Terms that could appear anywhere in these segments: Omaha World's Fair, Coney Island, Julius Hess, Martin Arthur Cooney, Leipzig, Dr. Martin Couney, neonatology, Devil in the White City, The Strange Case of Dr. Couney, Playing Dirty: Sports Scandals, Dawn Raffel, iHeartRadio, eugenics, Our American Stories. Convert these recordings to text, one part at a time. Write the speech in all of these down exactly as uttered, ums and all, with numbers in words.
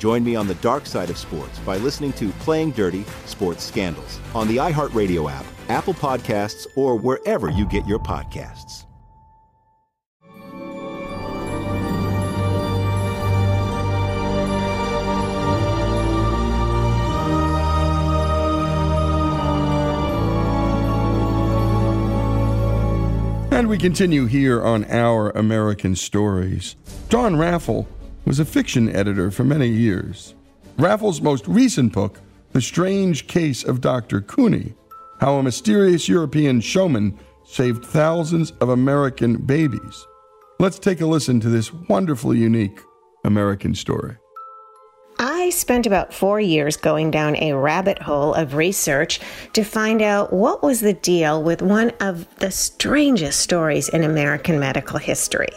Join me on the dark side of sports by listening to Playing Dirty Sports Scandals on the iHeartRadio app, Apple Podcasts, or wherever you get your podcasts. And we continue here on Our American Stories. Dawn Raffel was a fiction editor for many years. Raffel's most recent book, The Strange Case of Doctor Cooney, How a Mysterious European Showman Saved Thousands of American Babies. Let's take a listen to this wonderfully unique American story. I spent about four years going down a rabbit hole of research to find out what was the deal with one of the strangest stories in American medical history.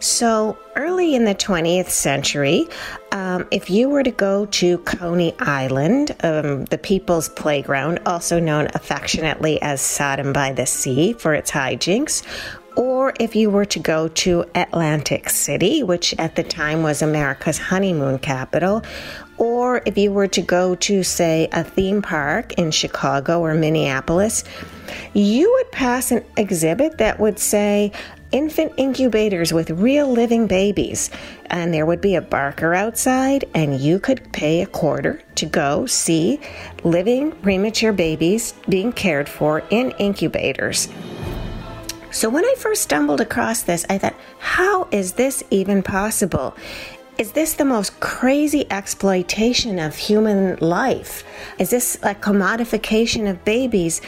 So early in the twentieth century, um, if you were to go to Coney Island, um, the people's playground, also known affectionately as Sodom by the Sea for its hijinks, or if you were to go to Atlantic City, which at the time was America's honeymoon capital, or if you were to go to, say, a theme park in Chicago or Minneapolis, you would pass an exhibit that would say infant incubators with real living babies, and there would be a barker outside, and you could pay a quarter to go see living premature babies being cared for in incubators. So when I first stumbled across this, I thought, how is this even possible? Is this the most crazy exploitation of human life? Is this a commodification of babies?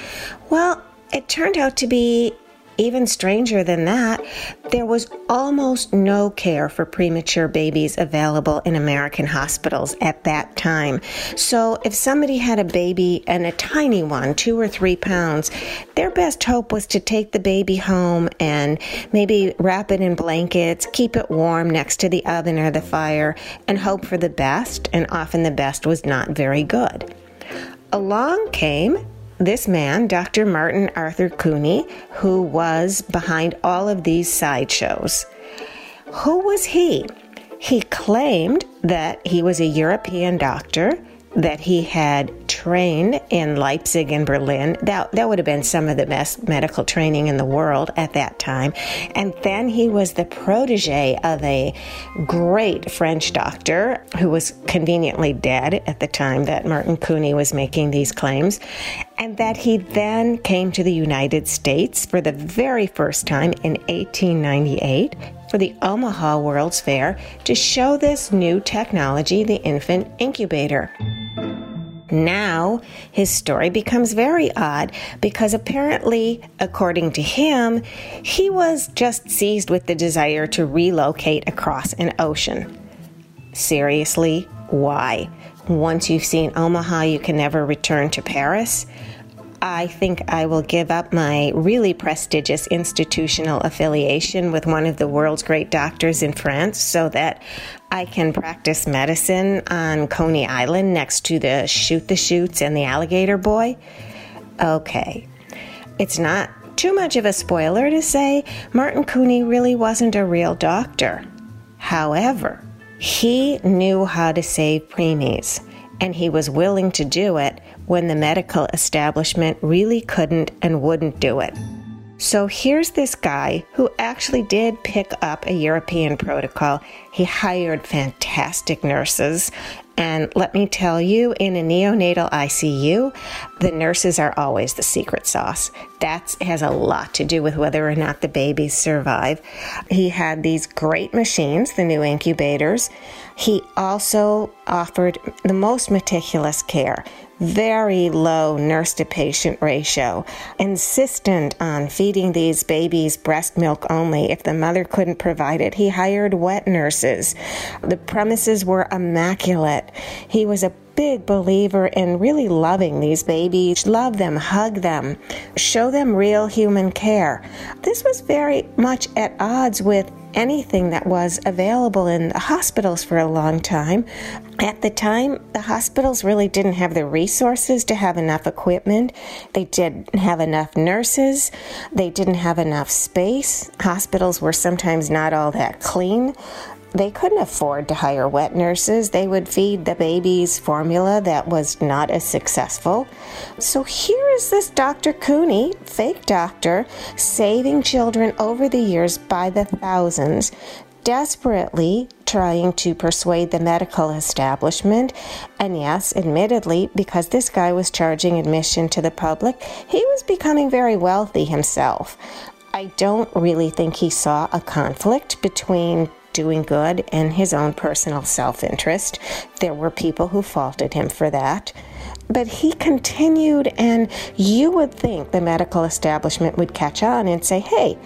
Well, it turned out to be even stranger than that. There was almost no care for premature babies available in American hospitals at that time. So if somebody had a baby, and a tiny one, two or three pounds, their best hope was to take the baby home and maybe wrap it in blankets, keep it warm next to the oven or the fire, and hope for the best, and often the best was not very good. Along came this man, Doctor Martin Arthur Cooney, who was behind all of these sideshows. Who was he? He claimed that he was a European doctor, that he had trained in Leipzig and Berlin. That, that would have been some of the best medical training in the world at that time. And then he was the protege of a great French doctor who was conveniently dead at the time that Martin Cooney was making these claims. And that he then came to the United States for the very first time in eighteen ninety-eight for the Omaha World's Fair to show this new technology, the infant incubator. Now, his story becomes very odd because apparently, according to him, he was just seized with the desire to relocate across an ocean. Seriously, why? Once you've seen Omaha, you can never return to Paris? I think I will give up my really prestigious institutional affiliation with one of the world's great doctors in France so that I can practice medicine on Coney Island next to the Shoot the Chutes and the Alligator Boy. Okay, it's not too much of a spoiler to say Martin Cooney really wasn't a real doctor. However, he knew how to save preemies, and he was willing to do it when the medical establishment really couldn't and wouldn't do it. So here's this guy who actually did pick up a European protocol. He hired fantastic nurses. And let me tell you, in a neonatal I C U, the nurses are always the secret sauce. That has a lot to do with whether or not the babies survive. He had these great machines, the new incubators. He also offered the most meticulous care. Very low nurse-to-patient ratio, insistent on feeding these babies breast milk only. If the mother couldn't provide it, he hired wet nurses. The premises were immaculate. He was a big believer in really loving these babies. Love them, hug them, show them real human care. This was very much at odds with anything that was available in the hospitals for a long time. At the time, the hospitals really didn't have the resources to have enough equipment. They didn't have enough nurses. They didn't have enough space. Hospitals were sometimes not all that clean. They couldn't afford to hire wet nurses. They would feed the babies formula that was not as successful. So here is this Doctor Cooney, fake doctor, saving children over the years by the thousands, desperately trying to persuade the medical establishment. And yes, admittedly, because this guy was charging admission to the public, he was becoming very wealthy himself. I don't really think he saw a conflict between doing good and his own personal self-interest. There were people who faulted him for that. But he continued, and you would think the medical establishment would catch on and say, hey,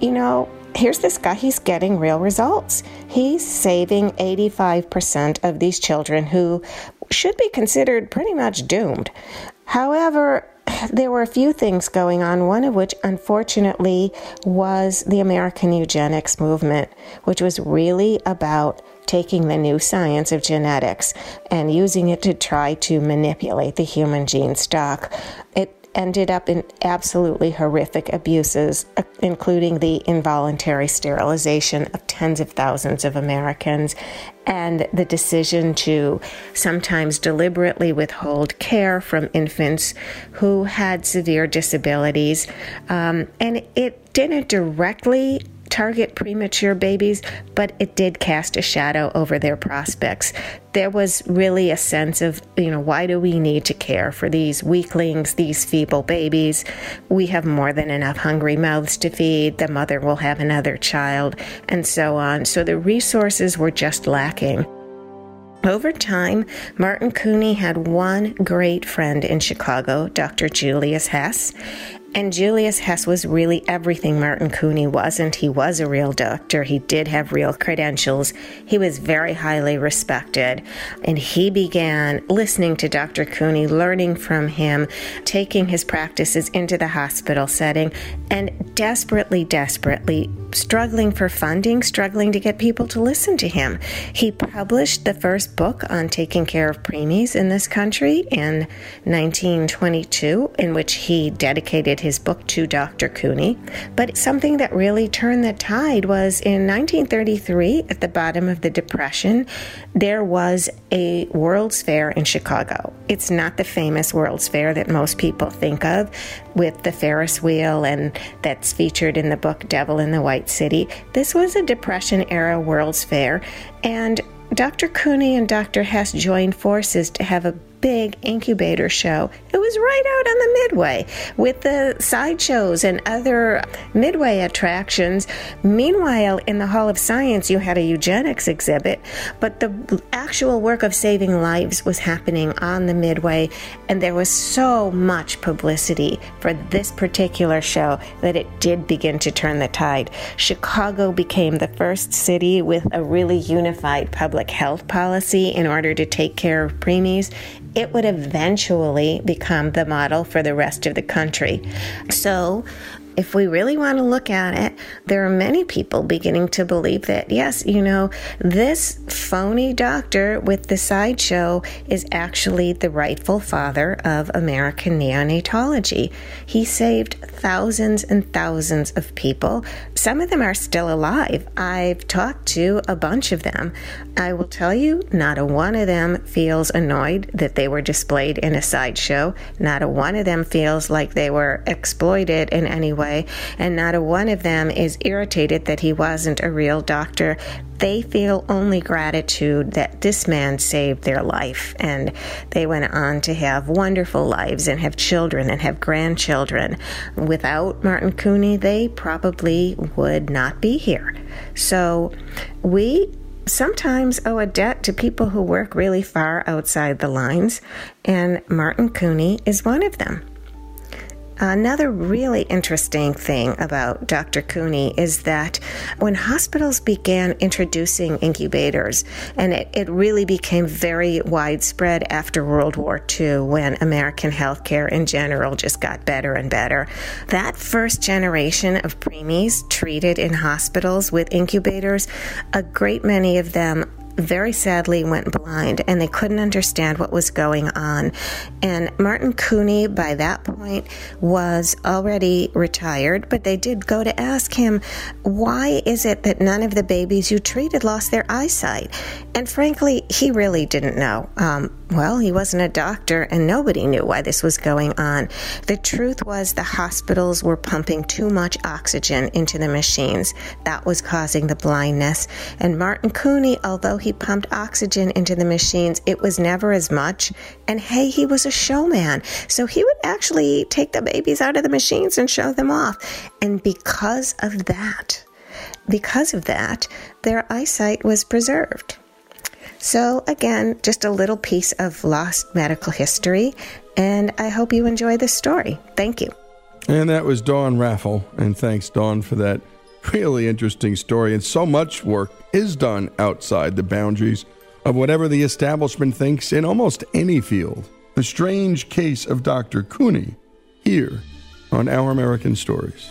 you know, here's this guy, he's getting real results. He's saving eighty-five percent of these children who should be considered pretty much doomed. However, there were a few things going on, one of which, unfortunately, was the American eugenics movement, which was really about taking the new science of genetics and using it to try to manipulate the human gene stock. It ended up in absolutely horrific abuses, including the involuntary sterilization of tens of thousands of Americans and the decision to sometimes deliberately withhold care from infants who had severe disabilities. Um, and it didn't directly target premature babies, but it did cast a shadow over their prospects. There was really a sense of, you know, why do we need to care for these weaklings, these feeble babies? We have more than enough hungry mouths to feed. The mother will have another child, and so on. So the resources were just lacking. Over time, Martin Cooney had one great friend in Chicago, Doctor Julius Hess. And Julius Hess was really everything Martin Cooney wasn't. He was a real doctor. He did have real credentials. He was very highly respected. And he began listening to Doctor Cooney, learning from him, taking his practices into the hospital setting, and desperately, desperately struggling for funding, struggling to get people to listen to him. He published the first book on taking care of preemies in this country in nineteen twenty-two, in which he dedicated his book to Doctor Cooney. But something that really turned the tide was in nineteen thirty-three, at the bottom of the Depression, there was a World's Fair in Chicago. It's not the famous World's Fair that most people think of with the Ferris wheel, and that's featured in the book Devil in the White City. This was a Depression-era World's Fair, and Doctor Cooney and Doctor Hess joined forces to have a big incubator show It was right out on the Midway with the sideshows and other Midway attractions. Meanwhile, in the Hall of Science, you had a eugenics exhibit, but the actual work of saving lives was happening on the Midway, and there was so much publicity for this particular show that it did begin to turn the tide. Chicago became the first city with a really unified public health policy in order to take care of preemies. It would eventually become the model for the rest of the country. So if we really want to look at it, there are many people beginning to believe that, yes, you know, this phony doctor with the sideshow is actually the rightful father of American neonatology. He saved thousands and thousands of people. Some of them are still alive. I've talked to a bunch of them. I will tell you, not a one of them feels annoyed that they were displayed in a sideshow. Not a one of them feels like they were exploited in any way. Way, and not a one of them is irritated that he wasn't a real doctor. They feel only gratitude that this man saved their life, and they went on to have wonderful lives and have children and have grandchildren. Without Martin Couney, they probably would not be here. So we sometimes owe a debt to people who work really far outside the lines, and Martin Couney is one of them. Another really interesting thing about Doctor Couney is that when hospitals began introducing incubators, and it, it really became very widespread after World War Two when American healthcare in general just got better and better, that first generation of preemies treated in hospitals with incubators, a great many of them very sadly went blind, and they couldn't understand what was going on. And Martin Couney, by that point, was already retired, but they did go to ask him, why is it that none of the babies you treated lost their eyesight? And frankly, he really didn't know. Um, well, he wasn't a doctor, and nobody knew why this was going on. The truth was the hospitals were pumping too much oxygen into the machines. That was causing the blindness. And Martin Couney, although he pumped oxygen into the machines, it was never as much. And hey, he was a showman. So he would actually take the babies out of the machines and show them off. And because of that, because of that, their eyesight was preserved. So again, just a little piece of lost medical history, and I hope you enjoy this story. Thank you. And that was Dawn Raffel, and thanks, Dawn, for that really interesting story. And so much work is done outside the boundaries of whatever the establishment thinks in almost any field. The Strange Case of Doctor Couney, here on Our American Stories.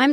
I'm